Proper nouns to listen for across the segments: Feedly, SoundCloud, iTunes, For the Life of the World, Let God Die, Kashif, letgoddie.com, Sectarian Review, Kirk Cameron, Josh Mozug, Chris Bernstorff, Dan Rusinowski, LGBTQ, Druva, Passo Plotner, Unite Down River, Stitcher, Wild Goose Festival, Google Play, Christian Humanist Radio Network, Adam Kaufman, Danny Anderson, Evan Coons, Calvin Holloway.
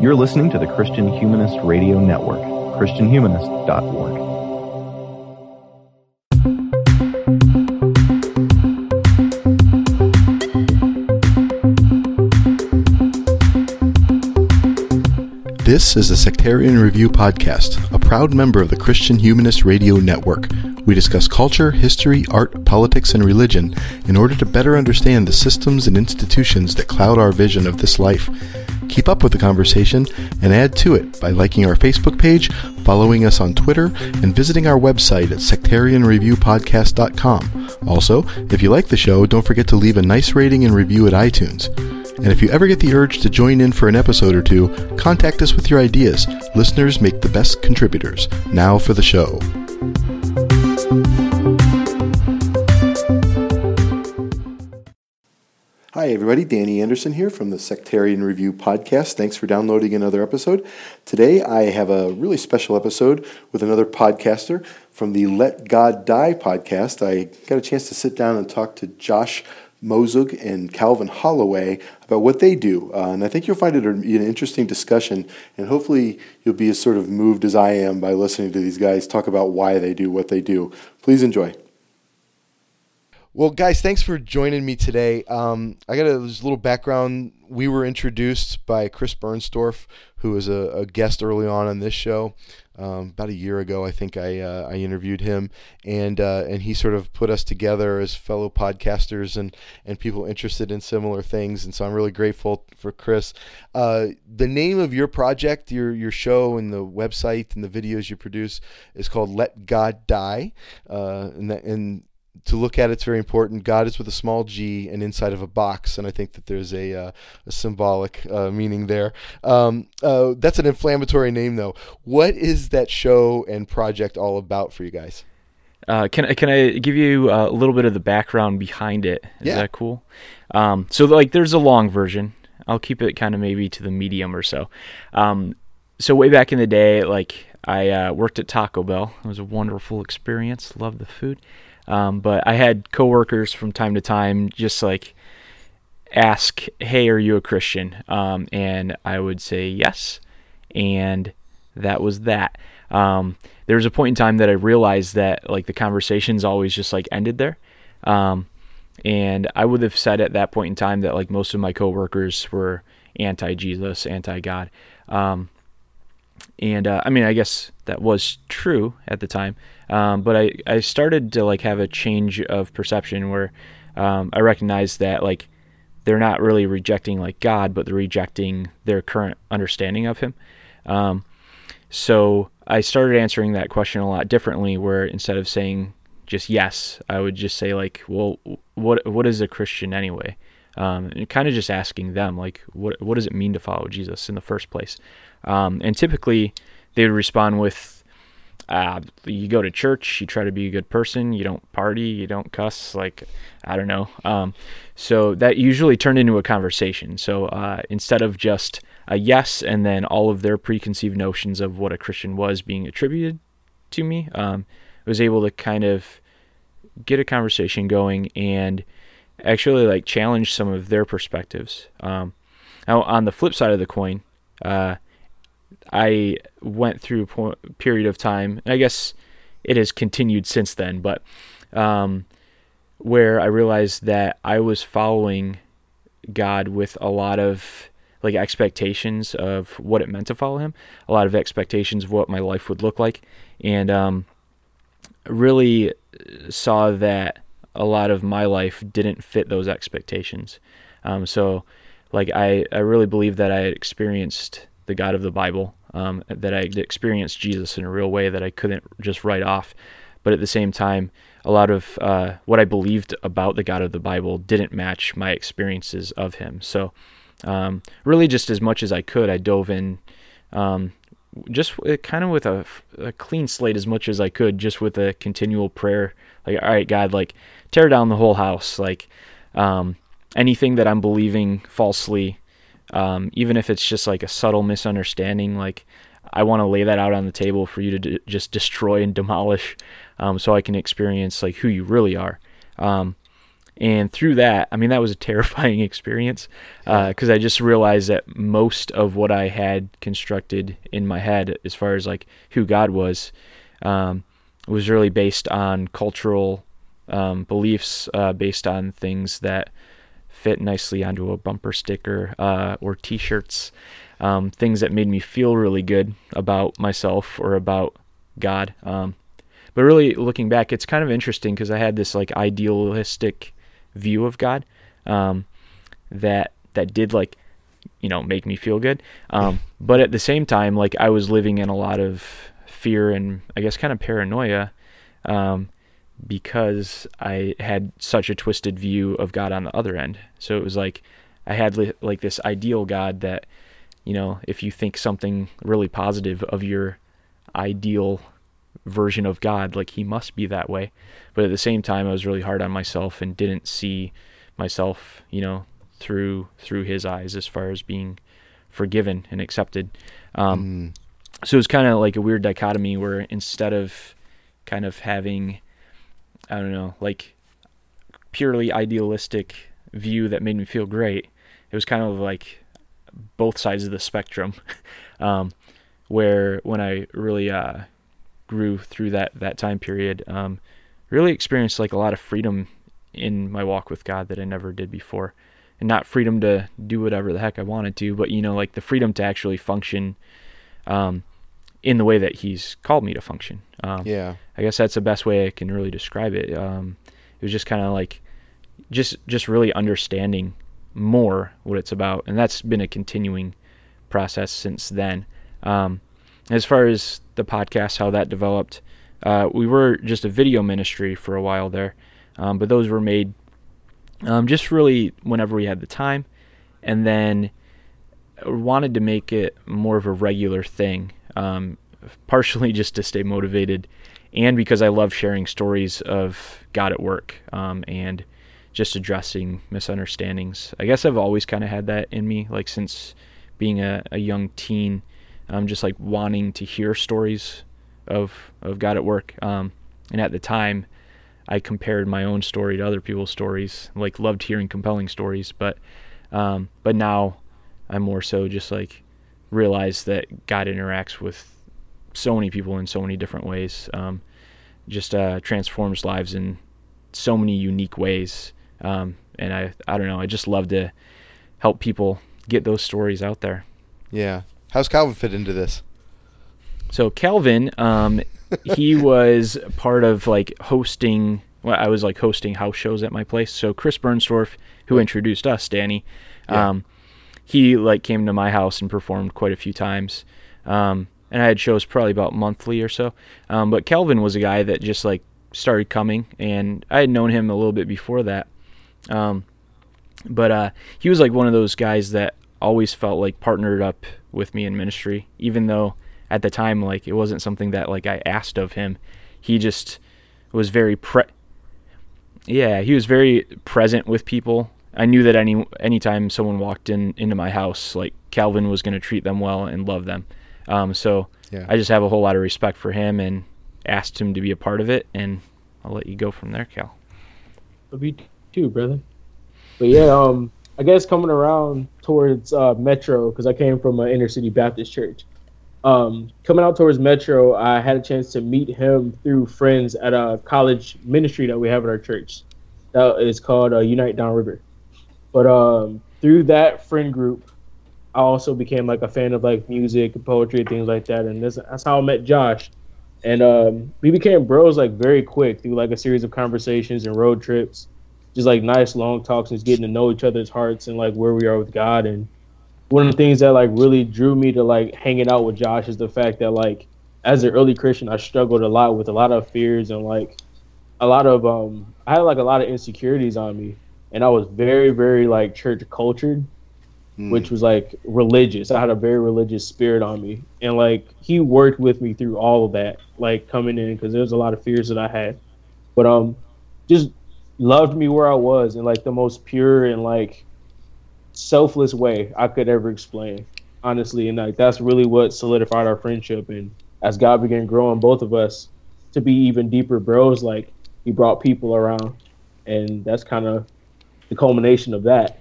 You're listening to the Christian Humanist Radio Network, christianhumanist.org. This is the Sectarian Review Podcast, a proud member of the Christian Humanist Radio Network. We discuss culture, history, art, politics, and religion in order to better understand the systems and institutions that cloud our vision of this life. Keep up with the conversation and add to it by liking our Facebook page, following us on Twitter, and visiting our website at sectarianreviewpodcast.com. Also, if you like the show, don't forget to leave a nice rating and review at iTunes. And if you ever get the urge to join in for an episode or two, contact us with your ideas. Listeners make the best contributors. Now for the show. Hi everybody, Danny Anderson here from the Sectarian Review Podcast. Thanks for downloading another episode. Today I have a really special episode with another podcaster from the Let God Die podcast. I got a chance to sit down and talk to Josh Mozug and Calvin Holloway about what they do. And I think you'll find it an interesting discussion, and hopefully you'll be as sort of moved as I am by listening to these guys talk about why they do what they do. Please enjoy. Well, guys, thanks for joining me today. I got this little background. We were introduced by Chris Bernstorff, who was a guest early on this show. About a year ago, I think I interviewed him, and he sort of put us together as fellow podcasters and people interested in similar things. And so I'm really grateful for Chris. The name of your project, your show, and the website and the videos you produce is called Let God Die, and to look at it's very important. God is with a small g and inside of a box, and I think that there's a symbolic meaning there. That's an inflammatory name, though. What is that show and project all about for you guys? Can I give you a little bit of the background behind it? Is that cool? So like there's a long version. I'll keep it kind of maybe to the medium or so. So way back in the day, like I worked at Taco Bell. It was a wonderful experience. Loved the food. But I had coworkers from time to time just like ask, hey, are you a Christian? And I would say yes. And that was that. There was a point in time that I realized that like the conversations always just like ended there. And I would have said at that point in time that like most of my coworkers were anti-Jesus, anti-God. I mean, I guess that was true at the time. But I started to like have a change of perception where I recognized that like they're not really rejecting like God, but they're rejecting their current understanding of him. So I started answering that question a lot differently, where instead of saying just yes, I would just say like, well, what is a Christian anyway? And kind of just asking them like, what does it mean to follow Jesus in the first place? And typically they would respond with, you go to church, you try to be a good person, you don't party, you don't cuss, like, I don't know. So that usually turned into a conversation. So instead of just a yes and then all of their preconceived notions of what a Christian was being attributed to me, I was able to kind of get a conversation going and actually like challenge some of their perspectives. Now on the flip side of the coin, I went through a period of time, and I guess it has continued since then, but where I realized that I was following God with a lot of like expectations of what it meant to follow him, a lot of expectations of what my life would look like, and really saw that a lot of my life didn't fit those expectations. So like I really believe that I had experienced the God of the Bible, that I experienced Jesus in a real way that I couldn't just write off. But at the same time, a lot of what I believed about the God of the Bible didn't match my experiences of him. So really just as much as I could, I dove in just kind of with a clean slate as much as I could, just with a continual prayer. Like, all right, God, like tear down the whole house. Like anything that I'm believing falsely, even if it's just like a subtle misunderstanding, like I want to lay that out on the table for you to just destroy and demolish, so I can experience like who you really are. And through that, I mean, that was a terrifying experience because I just realized that most of what I had constructed in my head as far as like who God was really based on cultural beliefs, based on things that fit nicely onto a bumper sticker or T-shirts, things that made me feel really good about myself or about God. But really looking back, it's kind of interesting because I had this like idealistic view of God that did like, you know, make me feel good, but at the same time, like, I was living in a lot of fear and I guess kind of paranoia because I had such a twisted view of God on the other end. So it was like I had like this ideal God that, you know, if you think something really positive of your ideal version of God, like, he must be that way. But at the same time, I was really hard on myself and didn't see myself, you know, through his eyes as far as being forgiven and accepted. So it was kind of like a weird dichotomy where instead of kind of having, I don't know, like purely idealistic view that made me feel great, it was kind of like both sides of the spectrum, where when I really grew through that time period, really experienced like a lot of freedom in my walk with God that I never did before. And not freedom to do whatever the heck I wanted to, but, you know, like the freedom to actually function in the way that he's called me to function. I guess that's the best way I can really describe it. It was just kind of like just really understanding more what it's about, and that's been a continuing process since then. As far as the podcast, how that developed, we were just a video ministry for a while there, but those were made just really whenever we had the time, and then wanted to make it more of a regular thing, partially just to stay motivated and because I love sharing stories of God at work, and just addressing misunderstandings. I guess I've always kind of had that in me, like since being a young teen. I'm just like wanting to hear stories of God at work. And at the time, I compared my own story to other people's stories, like loved hearing compelling stories. But now I more so just like realize that God interacts with so many people in so many different ways, just transforms lives in so many unique ways. And I don't know, I just love to help people get those stories out there. Yeah. How's Calvin fit into this? So Calvin, he was part of like hosting, well, I was like hosting house shows at my place. So Chris Bernstorff, who introduced us, Danny, he like came to my house and performed quite a few times. And I had shows probably about monthly or so. But Calvin was a guy that just like started coming, and I had known him a little bit before that. But he was like one of those guys that always felt like partnered up with me in ministry, even though at the time, like, it wasn't something that like I asked of him. He just was very very present with people. I knew that anytime someone walked into my house, like, Calvin was going to treat them well and love them. I just have a whole lot of respect for him and asked him to be a part of it, and I'll let you go from there, Cal. Love you too, brother. But yeah, I guess coming around towards Metro, because I came from an inner city Baptist church. Coming out towards Metro, I had a chance to meet him through friends at a college ministry that we have at our church. That is called Unite Down River. But through that friend group, I also became like a fan of like music and poetry and things like that. And that's how I met Josh. And we became bros like very quick through like a series of conversations and road trips. Just like nice long talks and just getting to know each other's hearts and like where we are with God. And one of the things that like really drew me to like hanging out with Josh is the fact that like as an early Christian, I struggled a lot with a lot of fears and like a lot of I had like a lot of insecurities on me, and I was very, very like church cultured, which was like religious. I had a very religious spirit on me, and like he worked with me through all of that, like coming in, because there was a lot of fears that I had, but just loved me where I was in like the most pure and like selfless way I could ever explain, honestly. And like that's really what solidified our friendship. And as God began growing both of us to be even deeper bros, like he brought people around, and that's kind of the culmination of that.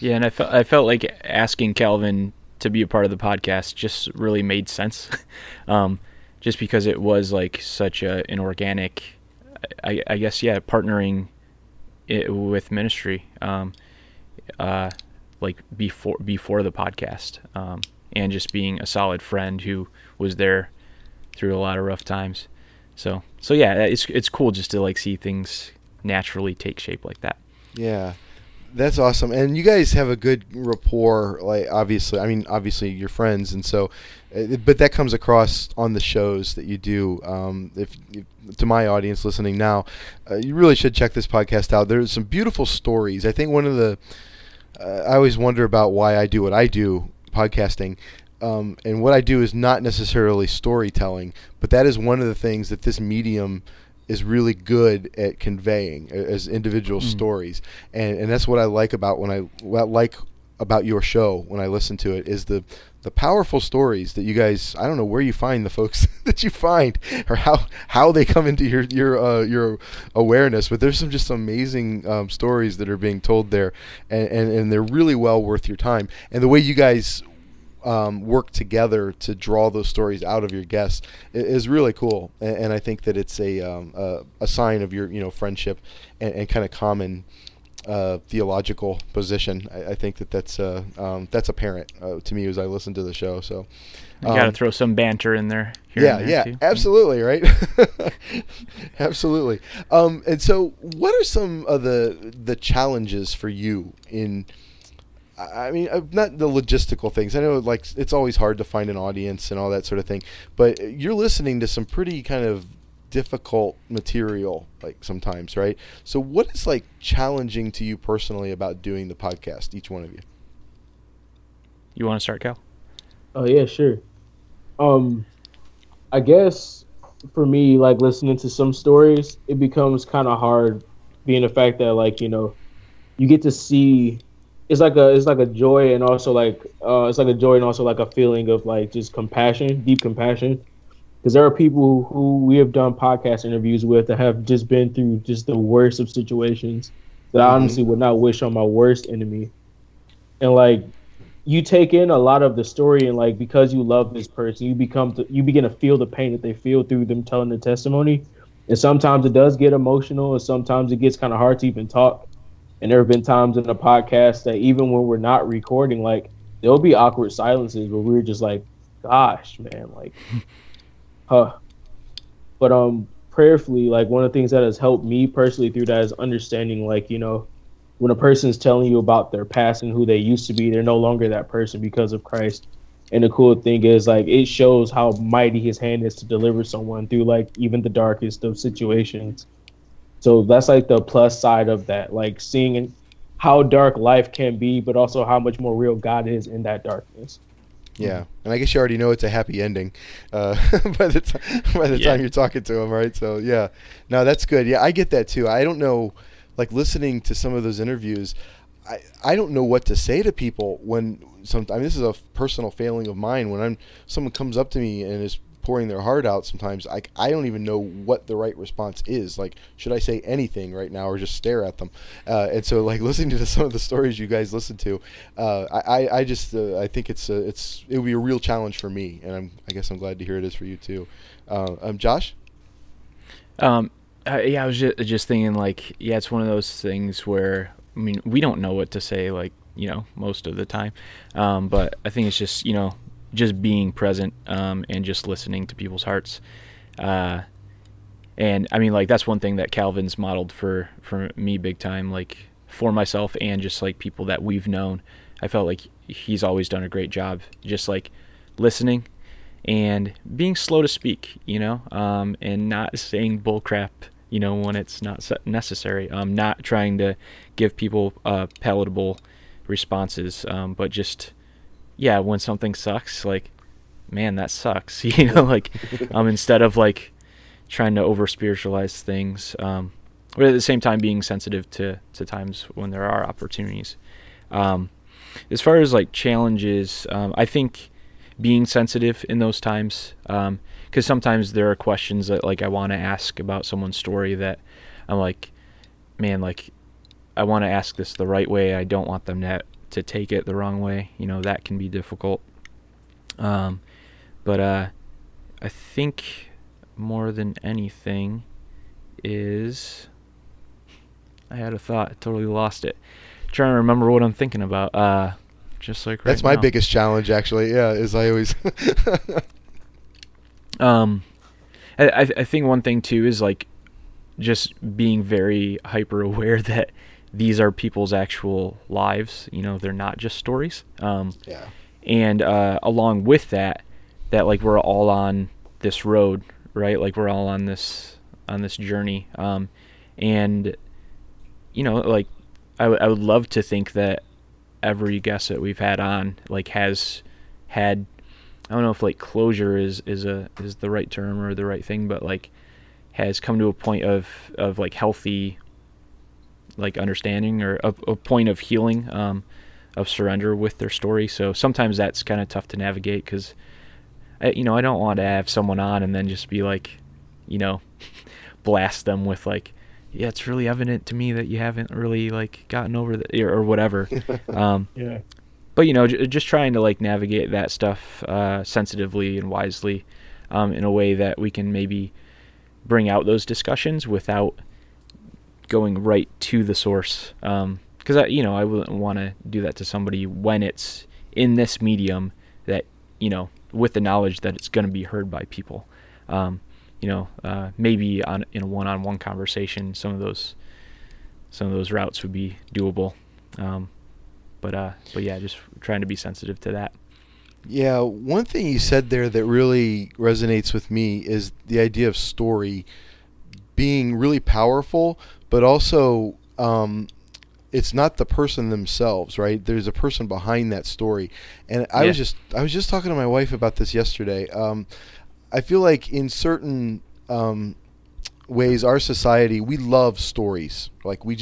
Yeah, and I felt like asking Calvin to be a part of the podcast just really made sense, just because it was like such an organic, I guess, yeah, partnering it with ministry, like before the podcast, and just being a solid friend who was there through a lot of rough times. So yeah, it's cool just to like see things naturally take shape like that. Yeah. That's awesome. And you guys have a good rapport, like obviously you're friends, and so but that comes across on the shows that you do. If to my audience listening now, you really should check this podcast out. There's some beautiful stories. I think one of the I always wonder about why I do what I do, podcasting. And what I do is not necessarily storytelling, but that is one of the things that this medium is really good at conveying as individual stories. And that's what I like about your show when I listen to it, is the powerful stories that you guys, I don't know where you find the folks that you find, or how they come into your awareness, but there's some amazing stories that are being told there, and they're really well worth your time. And the way you guys work together to draw those stories out of your guests is really cool, and I think that it's a sign of your friendship and kind of common theological position. I think that's apparent to me as I listen to the show. So you got to throw some banter in there. Yeah, absolutely, right? Absolutely. And so, what are some of the challenges for you in? I mean, not the logistical things. I know, like, it's always hard to find an audience and all that sort of thing, but you're listening to some pretty kind of difficult material, like, sometimes, right? So what is, like, challenging to you personally about doing the podcast, each one of you? You want to start, Cal? Oh, yeah, sure. I guess for me, like, listening to some stories, it becomes kind of hard, being the fact that, like, you get to see... It's like a joy, and also like a feeling of like just compassion, deep compassion, because there are people who we have done podcast interviews with that have just been through just the worst of situations that I honestly would not wish on my worst enemy. And like, you take in a lot of the story, and like, because you love this person, you begin to feel the pain that they feel through them telling their testimony. And sometimes it does get emotional, and sometimes it gets kind of hard to even talk. And there have been times in the podcast that even when we're not recording, like, there'll be awkward silences where we're just like, gosh, man, like, huh. But prayerfully, like, one of the things that has helped me personally through that is understanding, like, when a person's telling you about their past and who they used to be, they're no longer that person because of Christ. And the cool thing is, like, it shows how mighty his hand is to deliver someone through, like, even the darkest of situations. So that's like the plus side of that, like seeing how dark life can be, but also how much more real God is in that darkness. Yeah, and I guess you already know it's a happy ending by the time you're talking to him, right? So yeah, no, that's good. Yeah, I get that too. I don't know, like listening to some of those interviews, I don't know what to say to people when sometimes this is a personal failing of mine. When someone comes up to me and is pouring their heart out, sometimes I don't even know what the right response is. Like, should I say anything right now or just stare at them? And so, like, listening to some of the stories you guys listen to, I think it would be a real challenge for me, and I guess I'm glad to hear it is for you too. Josh? Yeah, I was just thinking, like, yeah, it's one of those things where, I mean, we don't know what to say, like, most of the time, but I think it's just, just being present and just listening to people's hearts. And I mean, like, that's one thing that Calvin's modeled for me big time, like for myself and just like people that we've known. I felt like he's always done a great job just like listening and being slow to speak, and not saying bull crap, when it's not necessary. Not trying to give people palatable responses, but just... Yeah, when something sucks, like, man, that sucks, like, instead of, like, trying to over-spiritualize things, but at the same time being sensitive to times when there are opportunities. As far as, like, challenges, I think being sensitive in those times, because sometimes there are questions that, like, I want to ask about someone's story that I'm like, man, like, I want to ask this the right way. I don't want them to take it the wrong way. You know, that can be difficult. But I think more than anything is, I had a thought, I totally lost it. I'm trying to remember what I'm thinking about. Just like right now. That's my biggest challenge, actually. Yeah, is I always. I think one thing too is like, just being very hyper aware that these are people's actual lives. You know, they're not just stories. Yeah. And along with that like we're all on this road, right? Like we're all on this journey. And you know, like I would love to think that every guest that we've had on like has had, I don't know if like closure is the right term or the right thing, but like has come to a point of like healthy, like understanding or a point of healing, of surrender with their story. So sometimes that's kind of tough to navigate because, you know, I don't want to have someone on and then just be like, you know, blast them with like, yeah, it's really evident to me that you haven't really like gotten over the, or whatever. Yeah. But, you know, just trying to like navigate that stuff sensitively and wisely, in a way that we can maybe bring out those discussions without going right to the source. Because I, you know, I wouldn't want to do that to somebody when it's in this medium that, you know, with the knowledge that it's going to be heard by people. You know, maybe in a one-on-one conversation, some of those routes would be doable. But yeah, just trying to be sensitive to that. Yeah, one thing you said there that really resonates with me is the idea of story being really powerful, but also it's not the person themselves, right? There's a person behind that story. And I was just talking to my wife about this yesterday. I feel like in certain ways, our society, we love stories. Like we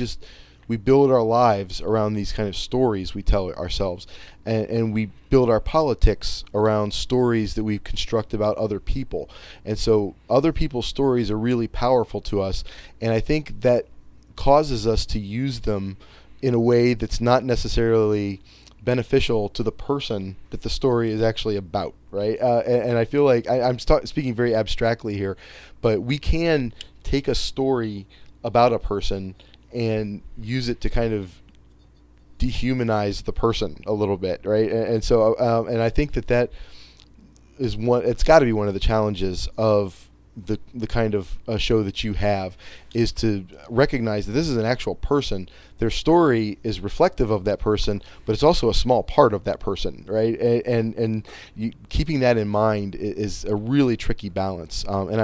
build our lives around these kind of stories we tell ourselves, and we build our politics around stories that we construct about other people. And so other people's stories are really powerful to us. And I think that causes us to use them in a way that's not necessarily beneficial to the person that the story is actually about, right? And I feel like I'm speaking very abstractly here, but we can take a story about a person and use it to kind of dehumanize the person a little bit, right? And so, and I think that is one. It's got to be one of the challenges of the kind of show that you have, is to recognize that this is an actual person. Their story is reflective of that person, but it's also a small part of that person, right? And you, keeping that in mind is a really tricky balance. And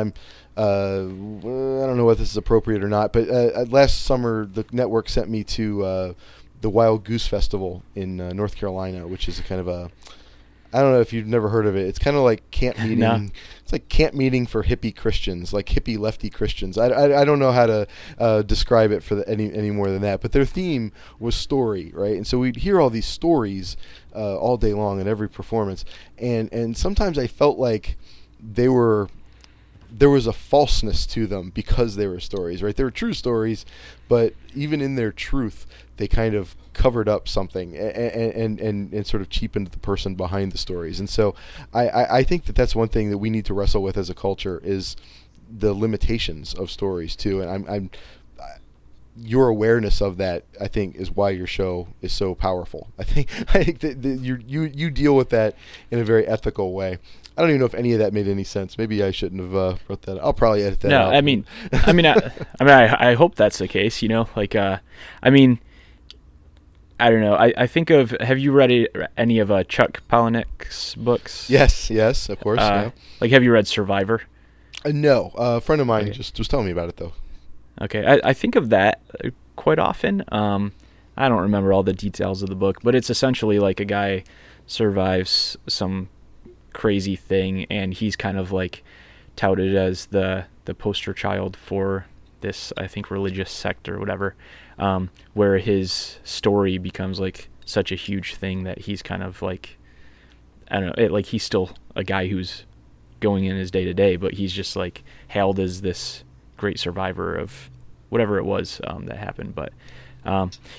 I don't know whether this is appropriate or not, but last summer the network sent me to the Wild Goose Festival in North Carolina, which is a kind of a, I don't know if you've never heard of it. It's kind of like camp meeting. No. It's like camp meeting for hippie Christians, like hippie lefty Christians. I don't know how to describe it for any more than that. But their theme was story, right? And so we'd hear all these stories all day long at every performance, and sometimes I felt like there was a falseness to them because they were stories, right? They were true stories, but even in their truth, they kind of covered up something and sort of cheapened the person behind the stories. And so I think that's one thing that we need to wrestle with as a culture, is the limitations of stories too. And your awareness of that, I think, is why your show is so powerful. I think that you deal with that in a very ethical way. I don't even know if any of that made any sense. Maybe I shouldn't have wrote that. I'll probably edit that out. No, I hope that's the case, you know, like, I don't know. I think of, have you read any of Chuck Palahniuk's books? Yes, of course. Yeah. Like, have you read Survivor? No. A friend of mine just telling me about it though. Okay. I think of that quite often. I don't remember all the details of the book, but it's essentially like a guy survives some crazy thing, and he's kind of like touted as the poster child for this, I think, religious sect or whatever, where his story becomes like such a huge thing that he's kind of like, I don't know, it, like he's still a guy who's going in his day to day, but he's just like hailed as this great survivor of whatever it was that happened. But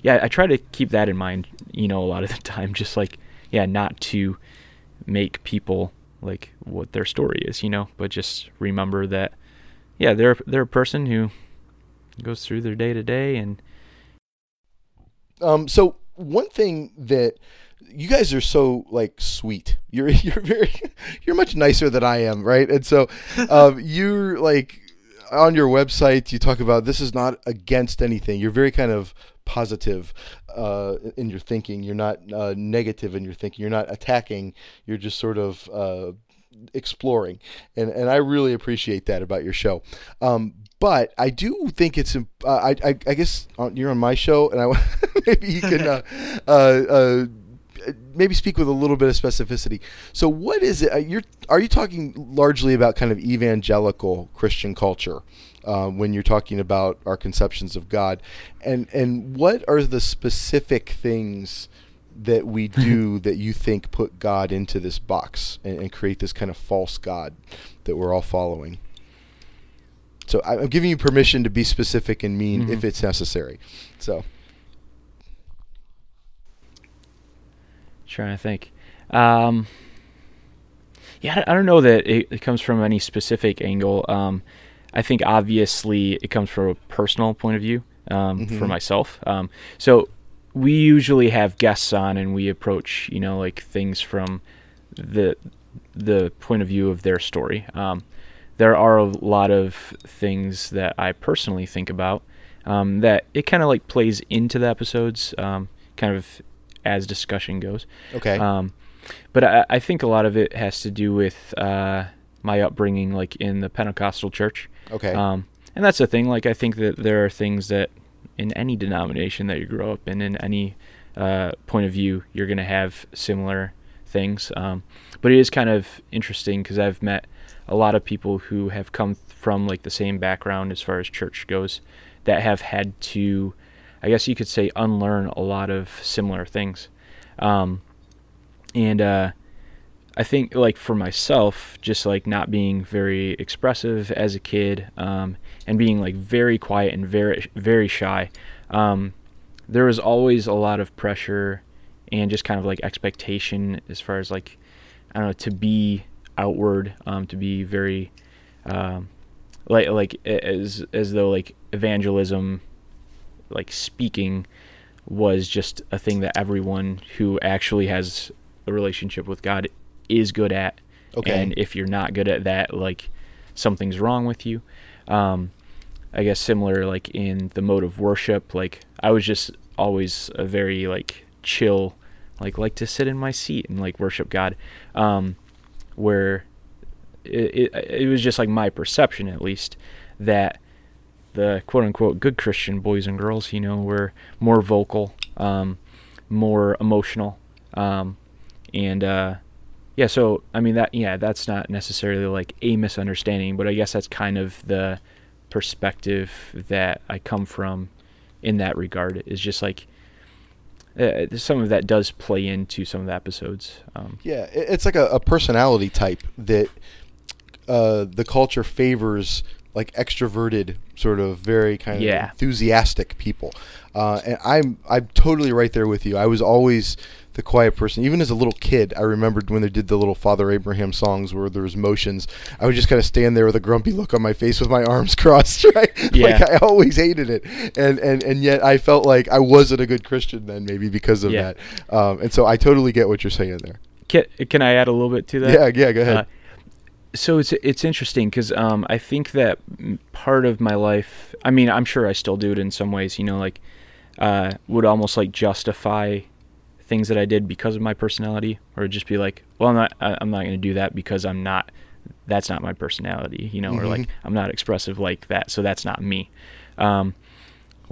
yeah, I try to keep that in mind, you know, a lot of the time, just like, yeah, not to make people like what their story is, you know, but just remember that, yeah, they're a person who goes through their day to day. And so one thing that you guys are so like sweet, you're much nicer than I am. Right. And so, you're like on your website, you talk about, this is not against anything. You're very kind of positive, in your thinking. You're not negative in your thinking. You're not attacking. You're just sort of, exploring. And I really appreciate that about your show. But I do think it's I guess you're on my show, and I maybe you can maybe speak with a little bit of specificity. So what is it? Are you talking largely about kind of evangelical Christian culture when you're talking about our conceptions of God, and what are the specific things that we do that you think put God into this box and create this kind of false God that we're all following? So I'm giving you permission to be specific and mean if it's necessary. So, trying to think. Yeah, I don't know that it comes from any specific angle. I think obviously it comes from a personal point of view for myself. So we usually have guests on, and we approach, you know, like things from the point of view of their story. There are a lot of things that I personally think about that it kind of like plays into the episodes, kind of as discussion goes. Okay. But I think a lot of it has to do with my upbringing, like in the Pentecostal church. Okay. And that's the thing. Like, I think that there are things that in any denomination that you grow up in any point of view, you're going to have similar things. But it is kind of interesting because I've met a lot of people who have come from like the same background as far as church goes that have had to, I guess you could say, unlearn a lot of similar things. And I think like for myself, just like not being very expressive as a kid, and being like very quiet and very, very shy. There was always a lot of pressure and just kind of like expectation as far as like, I don't know, to be outward, to be very, like as though like evangelism, like speaking, was just a thing that everyone who actually has a relationship with God is good at. Okay. And if you're not good at that, like something's wrong with you. I guess similar, like in the mode of worship, like I was just always a very like chill, like to sit in my seat and like worship God. Where it was just like my perception, at least, that the quote unquote good Christian boys and girls, you know, were more vocal, more emotional. Yeah, so I mean that, yeah, that's not necessarily like a misunderstanding, but I guess that's kind of the perspective that I come from in that regard, is just like, some of that does play into some of the episodes. Yeah, it's like a personality type that the culture favors, like extroverted, sort of very kind of enthusiastic people. And I'm totally right there with you. I was always the quiet person. Even as a little kid, I remembered when they did the little Father Abraham songs where there was motions, I would just kind of stand there with a grumpy look on my face with my arms crossed, right? Yeah. Like I always hated it. And yet I felt like I wasn't a good Christian then, maybe because of that. And so I totally get what you're saying there. Can I add a little bit to that? Yeah, go ahead. So it's interesting because I think that part of my life, I mean, I'm sure I still do it in some ways, you know, like would almost like justify things that I did because of my personality, or just be like, well, I'm not going to do that because that's not my personality, you know, or like I'm not expressive like that, so that's not me. Where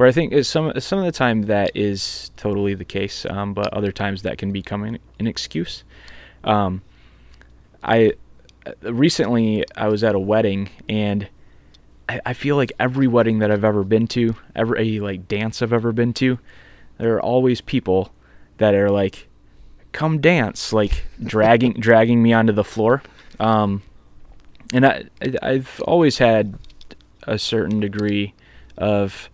I think is some of the time that is totally the case, but other times that can become an excuse. Recently, I was at a wedding, and I feel like every wedding that I've ever been to, every like dance I've ever been to, there are always people that are like, "Come dance!" like dragging me onto the floor. And I've always had a certain degree of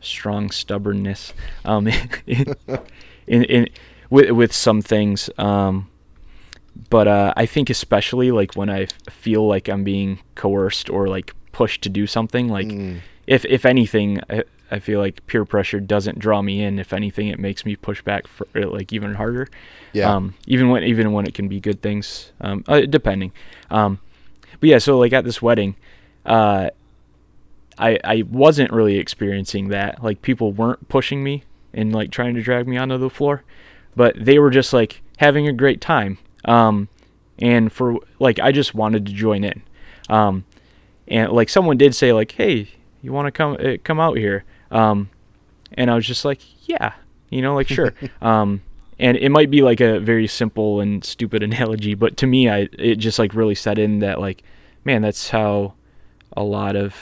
strong stubbornness with some things. But I think especially like when I feel like I'm being coerced or like pushed to do something, like if anything, I feel like peer pressure doesn't draw me in. If anything, it makes me push back for like even harder. Yeah. Even when it can be good things, depending. But yeah, so like at this wedding, I wasn't really experiencing that. Like people weren't pushing me and like trying to drag me onto the floor, but they were just like having a great time. And for like, I just wanted to join in. And like someone did say like, "Hey, you want to come out here?" And I was just like, yeah, like, sure. And it might be like a very simple and stupid analogy, but to me, it just like really set in that like, man, that's how a lot of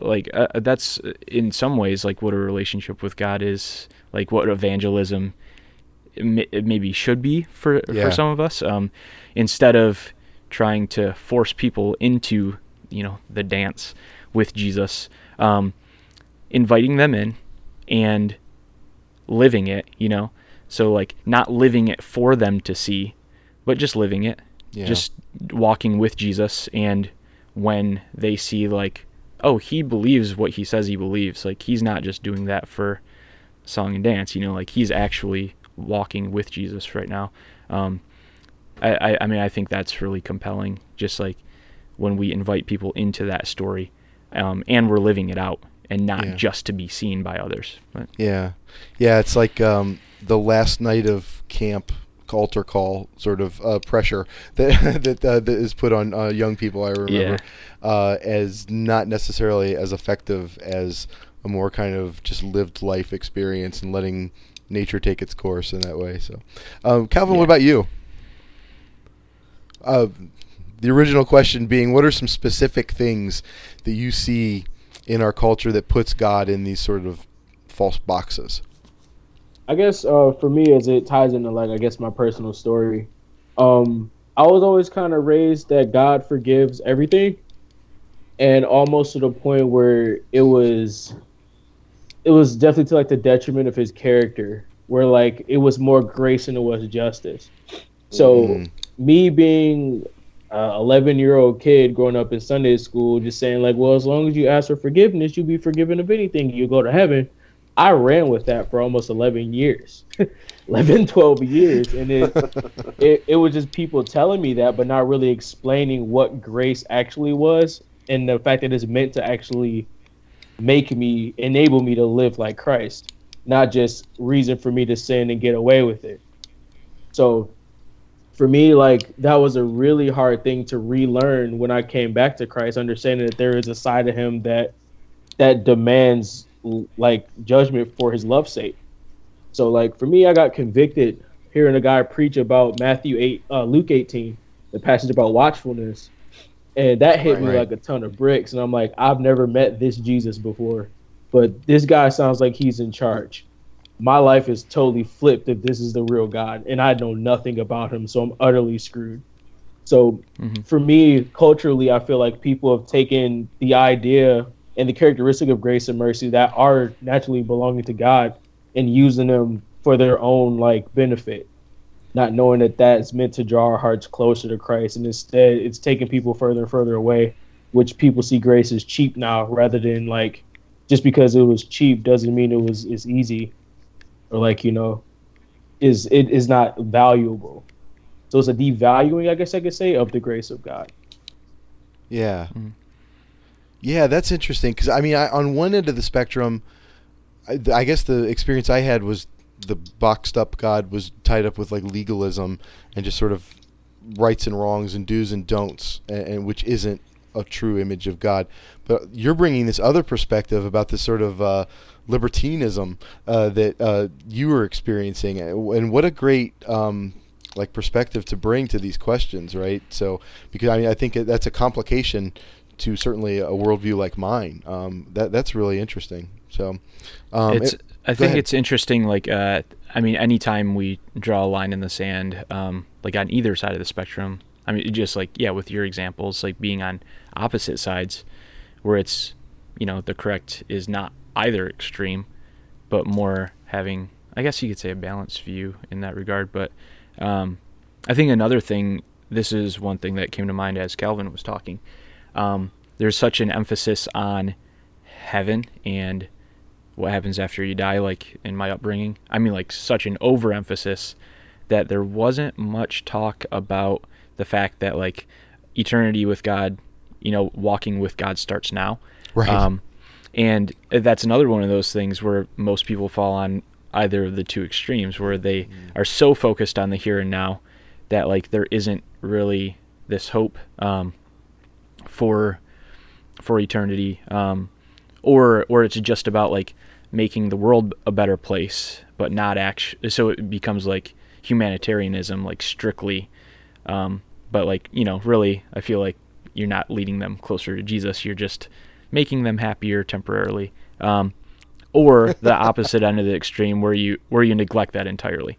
like, that's in some ways like what a relationship with God is, like what evangelism it maybe should be for some of us, instead of trying to force people into, the dance with Jesus, inviting them in and living it, so like not living it for them to see, but just living it, just walking with Jesus. And when they see like, oh, he believes what he says he believes, like he's not just doing that for song and dance, like he's actually walking with Jesus right now. I think that's really compelling, just like when we invite people into that story, and we're living it out and not just to be seen by others. But. Yeah. It's like, the last night of camp altar call sort of, pressure that is put on young people. I remember, as not necessarily as effective as a more kind of just lived life experience and letting nature take its course in that way. So, Calvin, what about you? The original question being, what are some specific things that you see in our culture that puts God in these sort of false boxes? I guess for me, as it ties into like, I guess my personal story, I was always kind of raised that God forgives everything, and almost to the point where it was definitely to like the detriment of his character, where like it was more grace than it was justice. So me being 11-year-old kid growing up in Sunday school, just saying like, well, as long as you ask for forgiveness, you'll be forgiven of anything, you go to heaven. I ran with that for almost 12 years. And it was just people telling me that, but not really explaining what grace actually was and the fact that it's meant to actually enable me to live like Christ, not just reason for me to sin and get away with it. So for me, like, that was a really hard thing to relearn when I came back to Christ, understanding that there is a side of him that demands, like, judgment for his love's sake. So, like, for me, I got convicted hearing a guy preach about Luke 18, the passage about watchfulness, and that hit me like a ton of bricks. And I'm like, I've never met this Jesus before, but this guy sounds like he's in charge. My life is totally flipped if this is the real God, and I know nothing about him, so I'm utterly screwed. So for me, culturally, I feel like people have taken the idea and the characteristic of grace and mercy that are naturally belonging to God and using them for their own like benefit, not knowing that that's meant to draw our hearts closer to Christ. And instead, it's taking people further and further away, which people see grace as cheap now, rather than like, just because it was cheap doesn't mean it's easy. Or like, it is not valuable. So it's a devaluing, I guess I could say, of the grace of God. Yeah. Mm-hmm. Yeah, that's interesting. Because, on one end of the spectrum, I guess the experience I had was the boxed up God was tied up with, like, legalism and just sort of rights and wrongs and do's and don'ts, and which isn't a true image of God. But you're bringing this other perspective about this sort of libertinism that you were experiencing, and what a great perspective to bring to these questions, right? So, because I think that's a complication to certainly a worldview like mine. That's really interesting. So, it's interesting. Like, anytime we draw a line in the sand, like on either side of the spectrum. Just like, yeah, with your examples, like being on opposite sides, where it's you know, the correct is not either extreme, but more having, I guess you could say, a balanced view in that regard. But I think another thing, this is one thing that came to mind as Calvin was talking, there's such an emphasis on heaven and what happens after you die, like in my upbringing. I mean, like such an overemphasis that there wasn't much talk about the fact that like eternity with God, you know, walking with God starts now. Right. And that's another one of those things where most people fall on either of the two extremes, where they are so focused on the here and now that like there isn't really this hope for eternity, or it's just about like making the world a better place, but not actually. So it becomes like humanitarianism, like strictly, but like, you know, really, I feel like you're not leading them closer to Jesus. You're just making them happier temporarily, or the opposite end of the extreme where you neglect that entirely.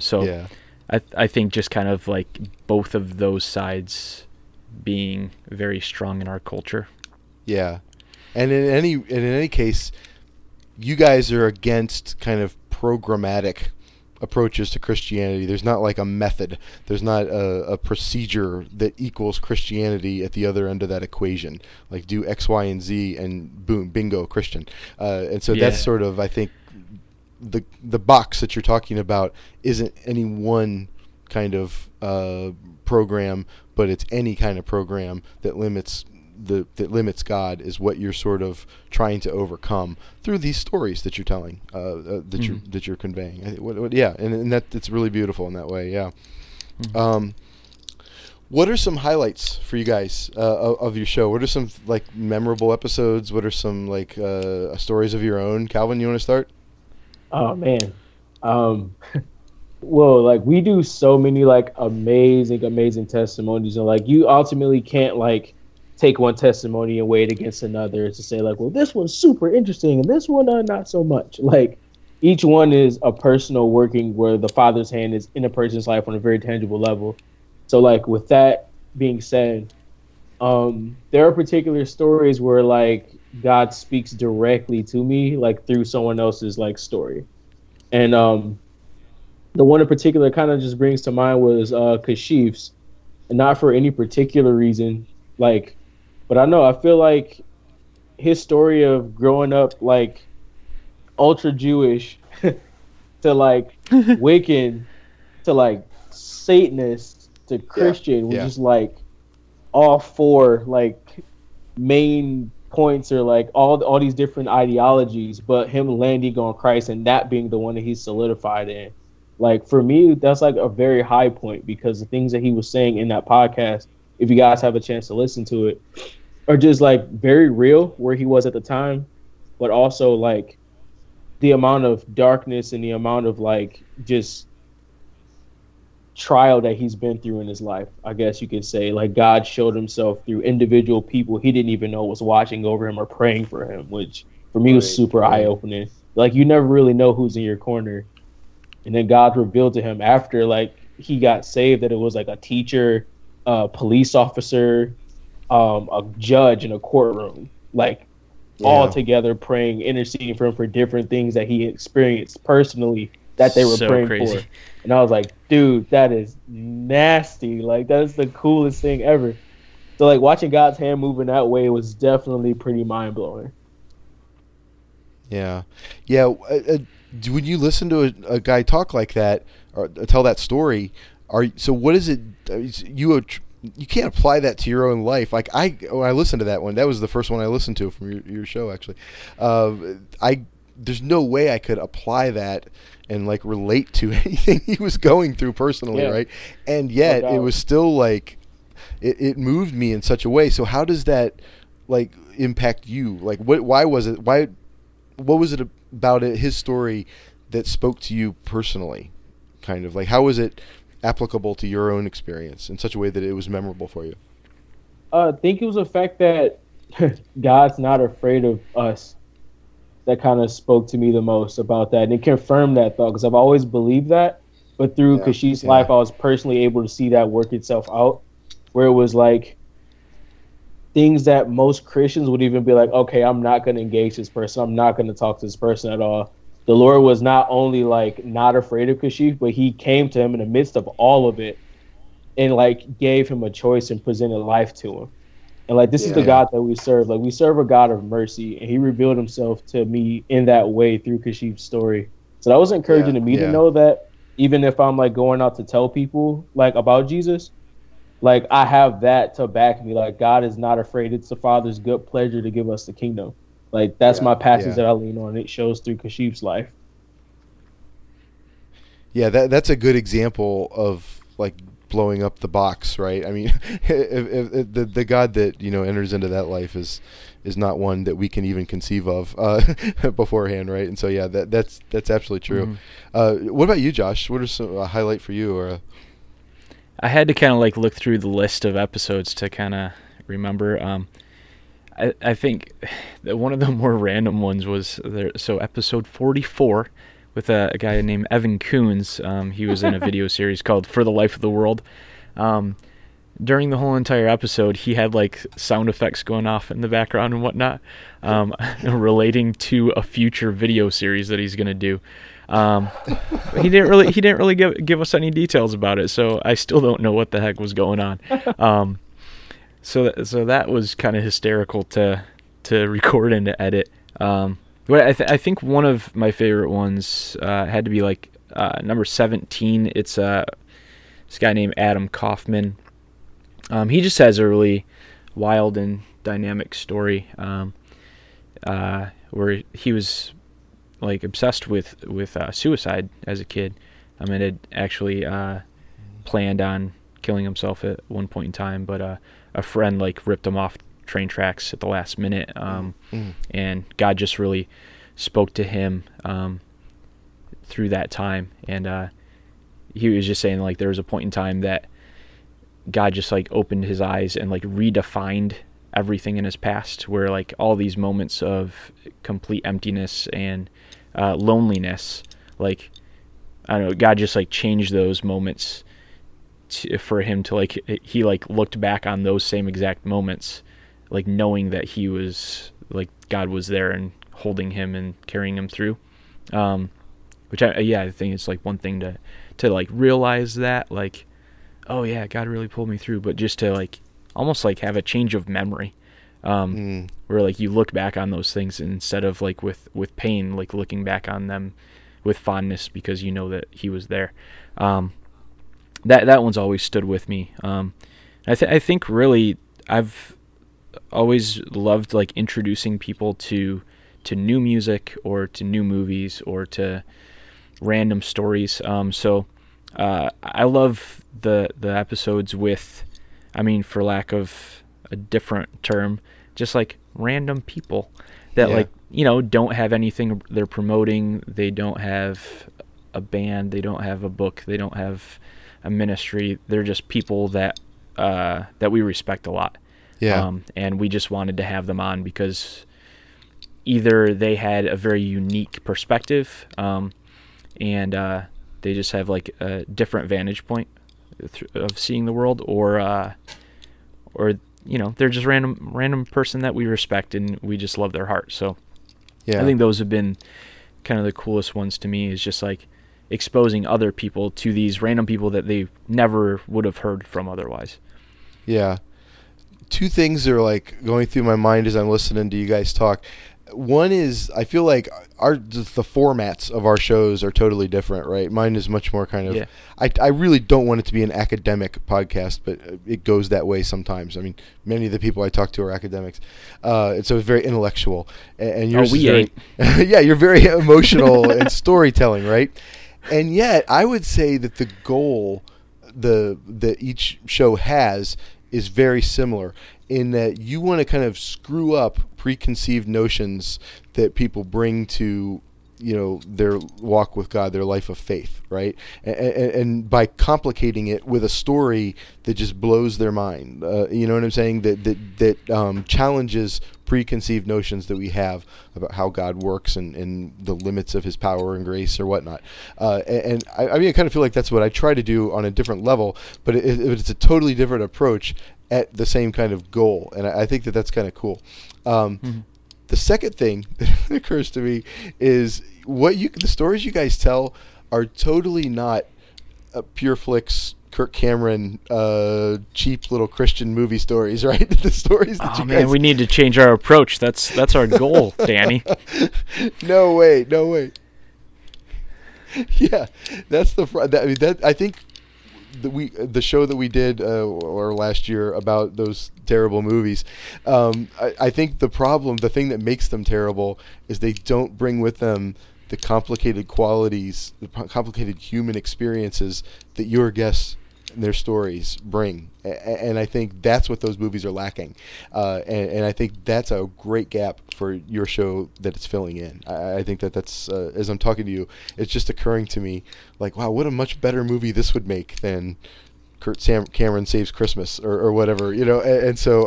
So yeah. I think just kind of like both of those sides being very strong in our culture. Yeah. And in any case, you guys are against kind of programmatic approaches to Christianity. There's not like a method. There's not a procedure that equals Christianity at the other end of that equation. Like do X, Y, and Z, and boom, bingo, Christian. And so that's sort of, I think, the box that you're talking about isn't any one kind of program, but it's any kind of program that limits God is what you're sort of trying to overcome through these stories that you're telling, that you're conveying. And that it's really beautiful in that way. Yeah. Mm-hmm. What are some highlights for you guys of your show? What are some like memorable episodes? What are some like stories of your own? Calvin, you want to start? Oh man. Well, like we do so many like amazing testimonies, and like you ultimately can't like take one testimony and weigh it against another to say like, well, this one's super interesting and this one not so much. Like each one is a personal working where the Father's hand is in a person's life on a very tangible level. So like with that being said, there are particular stories where like God speaks directly to me like through someone else's like story. And the one in particular kind of just brings to mind was Kashif's, and not for any particular reason, like, but I know, I feel like his story of growing up like ultra Jewish to like Wiccan to like Satanist to Christian was just like all four like main points or like all these different ideologies, but him landing on Christ and that being the one that he's solidified in. Like for me, that's like a very high point, because the things that he was saying in that podcast, if you guys have a chance to listen to it, are just like very real where he was at the time, but also like the amount of darkness and the amount of like just trial that he's been through in his life, I guess you could say. Like God showed himself through individual people he didn't even know was watching over him or praying for him, which for me was super eye-opening. Like you never really know who's in your corner. And then God revealed to him after like he got saved that it was like a teacher, a police officer, a judge in a courtroom, like all together praying, interceding for him for different things that he experienced personally that they were so praying crazy for. And I was like, dude, that is nasty. Like that is the coolest thing ever. So like watching God's hand moving that way was definitely pretty mind blowing. Yeah. Yeah. When you listen to a guy talk like that or tell that story, so what is it? You can't apply that to your own life. Like when I listened to that one, that was the first one I listened to from your show, actually. There's no way I could apply that and like relate to anything he was going through personally, right? And yet it was still like it moved me in such a way. So how does that like impact you? Like why was it? What was it about it, his story, that spoke to you personally? Kind of like how was it applicable to your own experience in such a way that it was memorable for you? I think it was the fact that God's not afraid of us that kind of spoke to me the most about that, and it confirmed that thought, because I've always believed that, but through Kashif's life I was personally able to see that work itself out, where it was like things that most Christians would even be like, okay, I'm not going to engage this person. I'm not going to talk to this person at all. The Lord was not only like not afraid of Kashif, but he came to him in the midst of all of it and like gave him a choice and presented life to him. And like, this is the God that we serve. Like, we serve a God of mercy, and he revealed himself to me in that way through Kashif's story. So that was encouraging to me to know that even if I'm like going out to tell people like about Jesus, like I have that to back me. Like, God is not afraid. It's the Father's good pleasure to give us the kingdom. Like, that's my passage that I lean on. It shows through Kashif's life. Yeah, that's a good example of like blowing up the box, right? I mean, if the God that, you know, enters into that life is not one that we can even conceive of beforehand, right? And so, yeah, that's absolutely true. Mm-hmm. What about you, Josh? What is a highlight for you? I had to kind of like look through the list of episodes to kind of remember. I think that one of the more random ones was there. So episode 44 with a guy named Evan Coons. He was in a video series called For the Life of the World. During the whole entire episode, he had like sound effects going off in the background and whatnot, relating to a future video series that he's going to do. He didn't really give us any details about it, so I still don't know what the heck was going on. So that was kind of hysterical to record and to edit. But I think one of my favorite ones had to be like number 17. It's this guy named Adam Kaufman. He just has a really wild and dynamic story where he was like obsessed with suicide as a kid. I mean, had actually planned on killing himself at one point in time, but a friend like ripped him off train tracks at the last minute. And God just really spoke to him through that time. And he was just saying like there was a point in time that God just like opened his eyes and like redefined everything in his past, where like all these moments of complete emptiness and loneliness, like, I don't know, God just like changed those moments for him to like, he like looked back on those same exact moments, like knowing that he was like, God was there and holding him and carrying him through. Which I think it's like one thing to like realize that, like, oh yeah, God really pulled me through, but just to like almost like have a change of memory, where like you look back on those things instead of like with pain, like looking back on them with fondness because you know that he was there. That one's always stood with me. I think really I've always loved like introducing people to new music or to new movies or to random stories. I love the episodes with, I mean, for lack of a different term, just like random people that like, you know, don't have anything they're promoting. They don't have a band. They don't have a book. They don't have a ministry. They're just people that we respect a lot. Yeah. And we just wanted to have them on because either they had a very unique perspective, and they just have like a different vantage point of seeing the world, or you know, they're just random person that we respect and we just love their heart. So yeah, I think those have been kind of the coolest ones to me, is just like exposing other people to these random people that they never would have heard from otherwise. Yeah. Two things are like going through my mind as I'm listening to you guys talk. One is, I feel like the formats of our shows are totally different, right? Mine is much more kind of, I really don't want it to be an academic podcast, but it goes that way sometimes. I mean, many of the people I talk to are academics. And so it's very intellectual. And yours is very, you're very emotional and storytelling, right? And yet I would say that the goal that each show has is very similar, in that you want to kind of screw up preconceived notions that people bring to, you know, their walk with God, their life of faith, right? And by complicating it with a story that just blows their mind, you know what I'm saying? That challenges preconceived notions that we have about how God works and the limits of his power and grace or whatnot. I mean, I kind of feel like that's what I try to do on a different level, but it's a totally different approach. at the same kind of goal. And I think that that's kind of cool. The second thing that occurs to me is the stories you guys tell are totally not pure flicks, Kirk Cameron, cheap little Christian movie stories, right? The stories that you guys... we need to change our approach. That's our goal, Danny. No way. Yeah, that's the... I think the show that we did or last year about those terrible movies, I think the thing that makes them terrible is they don't bring with them the complicated qualities, the complicated human experiences that your guests and their stories bring. And I think that's what those movies are lacking. And I think that's a great gap for your show that it's filling in. I think that's, as I'm talking to you, it's just occurring to me, like, wow, what a much better movie this would make than Cameron Saves Christmas or whatever, you know? And so,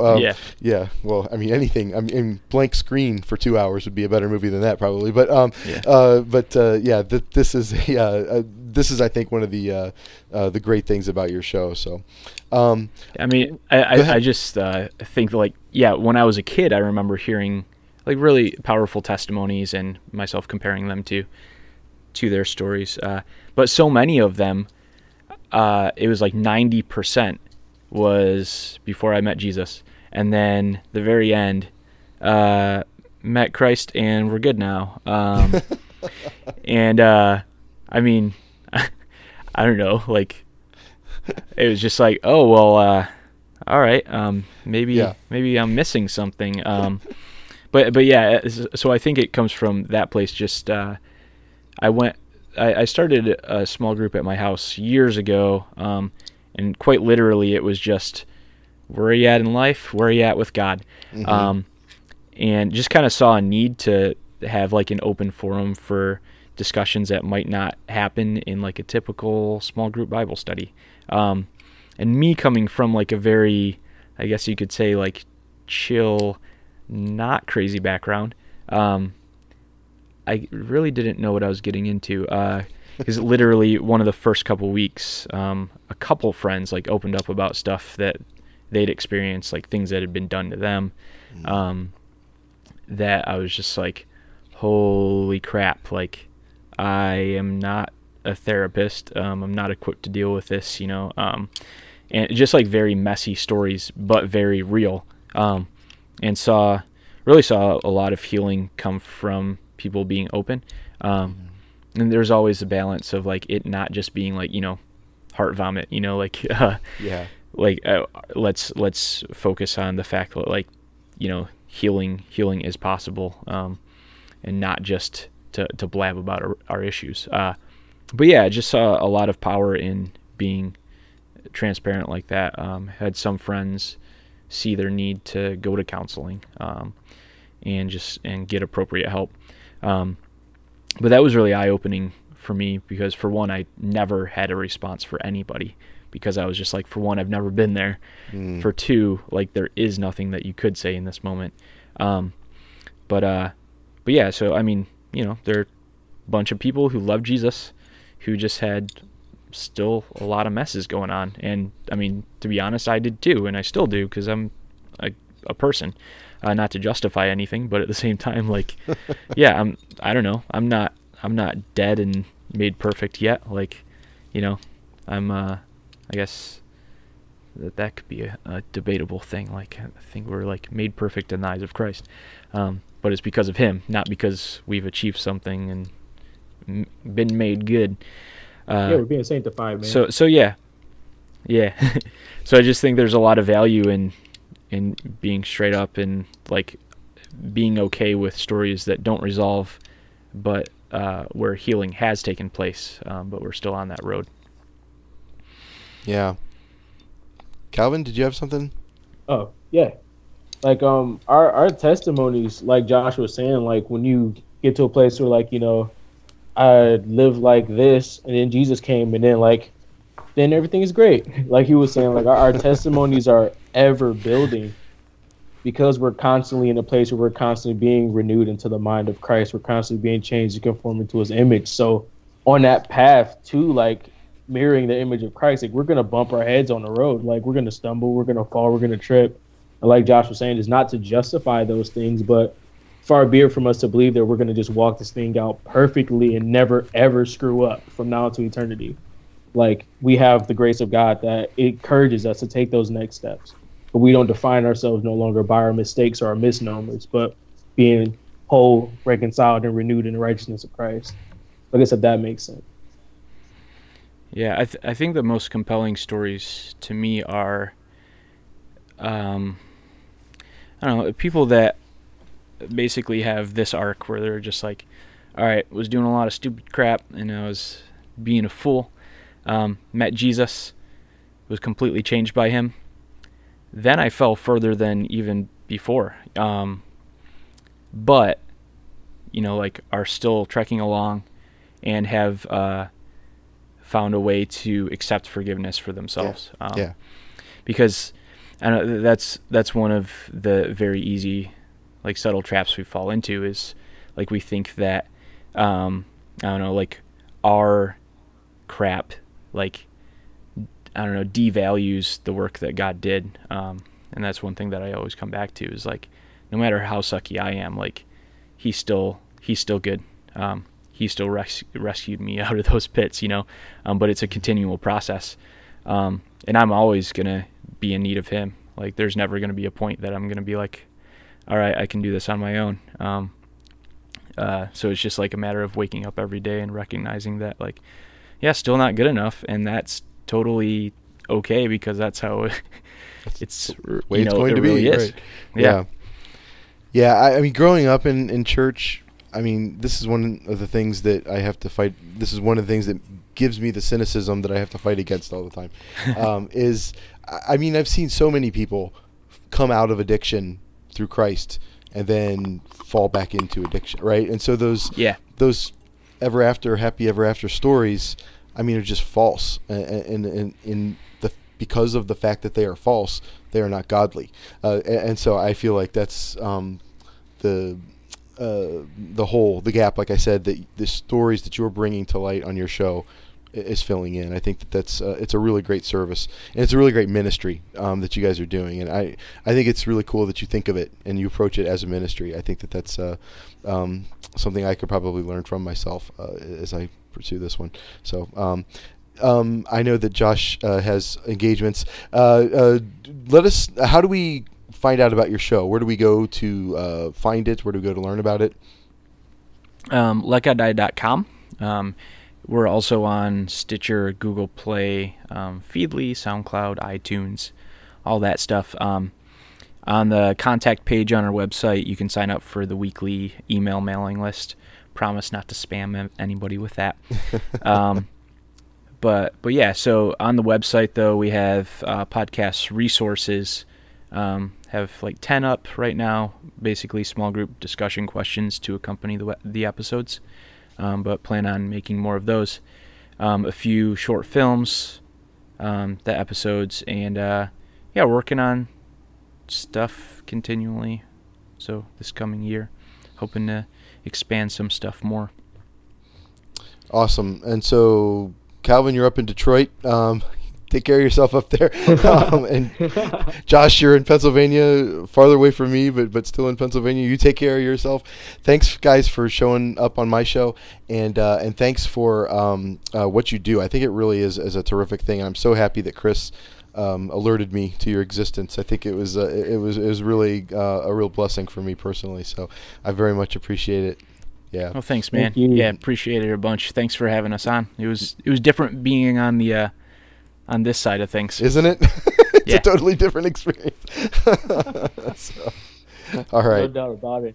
Blank Screen for 2 hours would be a better movie than that probably. But, this is, I think, one of the great things about your show. So, I just think when I was a kid, I remember hearing like really powerful testimonies and myself comparing them to their stories. But so many of them, it was like 90% was before I met Jesus. And then the very end, met Christ and we're good now. I don't know, like, it was just like, all right, maybe I'm missing something. So I think it comes from that place. Just, I started a small group at my house years ago, and quite literally it was just, where are you at in life? Where are you at with God? Mm-hmm. And just kind of saw a need to have like an open forum for discussions that might not happen in like a typical small group Bible study. And me coming from like a very, I guess you could say, like chill, not crazy background, I really didn't know what I was getting into. Because literally one of the first couple weeks, a couple friends like opened up about stuff that they'd experienced, like things that had been done to them, that I was just like, holy crap, like, I am not a therapist. I'm not equipped to deal with this, you know? And just like very messy stories, but very real. And saw a lot of healing come from people being open. And there's always a balance of like it not just being like, you know, heart vomit, you know, like, let's focus on the fact that, like, you know, healing is possible. And not just to blab about our issues. But yeah, I just saw a lot of power in being transparent like that. Had some friends see their need to go to counseling, and get appropriate help. But that was really eye-opening for me because, for one, I never had a response for anybody because I was just like, for one, I've never been there. For two, like, there is nothing that you could say in this moment. But yeah, so, I mean, you know, there are a bunch of people who love Jesus who just had still a lot of messes going on. And, I mean, to be honest, I did too, and I still do because I'm a person. Not to justify anything, but at the same time, like, yeah, I don't know. I'm not dead and made perfect yet. Like, you know, I'm, I guess that could be a debatable thing. Like, I think we're like made perfect in the eyes of Christ. But it's because of him, not because we've achieved something and been made good. We're being sanctified, man. So yeah. So I just think there's a lot of value in being straight up and like being okay with stories that don't resolve, but where healing has taken place, but we're still on that road. Yeah. Calvin, did you have something? Oh yeah. Like, our testimonies, like Josh was saying, like, when you get to a place where, like, you know, I live like this, and then Jesus came, and then, like, then everything is great. Like he was saying, like, our testimonies are ever building because we're constantly in a place where we're constantly being renewed into the mind of Christ. We're constantly being changed and conforming to his image. So on that path, too, like, mirroring the image of Christ, like, we're going to bump our heads on the road. Like, we're going to stumble, we're going to fall, we're going to trip. And like Josh was saying, is not to justify those things, but far be it from us to believe that we're going to just walk this thing out perfectly and never, ever screw up from now to eternity. Like, we have the grace of God that encourages us to take those next steps. But we don't define ourselves no longer by our mistakes or our misnomers, but being whole, reconciled, and renewed in the righteousness of Christ. I guess if that makes sense. Yeah, I think the most compelling stories to me are, I don't know, people that basically have this arc where they're just like, all right, was doing a lot of stupid crap and I was being a fool. Met Jesus, was completely changed by him. Then I fell further than even before. But, you know, like, are still trekking along and have found a way to accept forgiveness for themselves. Yeah. Because I know that's one of the very easy, like, subtle traps we fall into is, like, we think that, I don't know, like, our crap, like, I don't know, devalues the work that God did. And that's one thing that I always come back to is, like, no matter how sucky I am, like, he's still good. He still rescued me out of those pits, you know, but it's a continual process. And I'm always going to be in need of him. Like, there's never going to be a point that I'm going to be like, all right, I can do this on my own. So it's just like a matter of waking up every day and recognizing that, like, yeah, still not good enough. And that's totally okay, because that's how it's the way it's going to be. Right. Yeah. Yeah. I mean, growing up in church, I mean, this is one of the things that I have to fight. This is one of the things that gives me the cynicism that I have to fight against all the time. I've seen so many people come out of addiction through Christ and then fall back into addiction. Right. And so those ever after, happy ever after stories, I mean, are just false, because of the fact that they are false, they are not godly, and so I feel like that's the gap. Like I said, that the stories that you're bringing to light on your show is filling in. I think that's it's a really great service, and it's a really great ministry that you guys are doing. And I think it's really cool that you think of it and you approach it as a ministry. I think that's something I could probably learn from myself as I pursue this one. So I know that Josh has engagements. How do we find out about your show? Where do we go to find it? Where do we go to learn about it? Letgoddie.com. We're also on Stitcher, Google Play, Feedly, SoundCloud, iTunes, all that stuff. On the contact page on our website, you can sign up for the weekly email mailing list. Promise not to spam anybody with that. But yeah, so on the website, though, we have podcast resources. Have like 10 up right now, basically small group discussion questions to accompany the episodes. But plan on making more of those. A few short films, the episodes, and working on stuff continually. So this coming year, hoping to expand some stuff more. Awesome. And so, Calvin, you're up in Detroit. Take care of yourself up there. And Josh, you're in Pennsylvania, farther away from me, but still in Pennsylvania. You take care of yourself. Thanks, guys, for showing up on my show, and thanks for what you do. I think it really is a terrific thing. I'm so happy that Chris alerted me to your existence. I think it was really a real blessing for me personally. So I very much appreciate it. Yeah. Well, thanks, man. Thank you. Yeah, appreciate it a bunch. Thanks for having us on. It was different being on the. On this side of things. Isn't it? It's a totally different experience. All right. No doubt about it.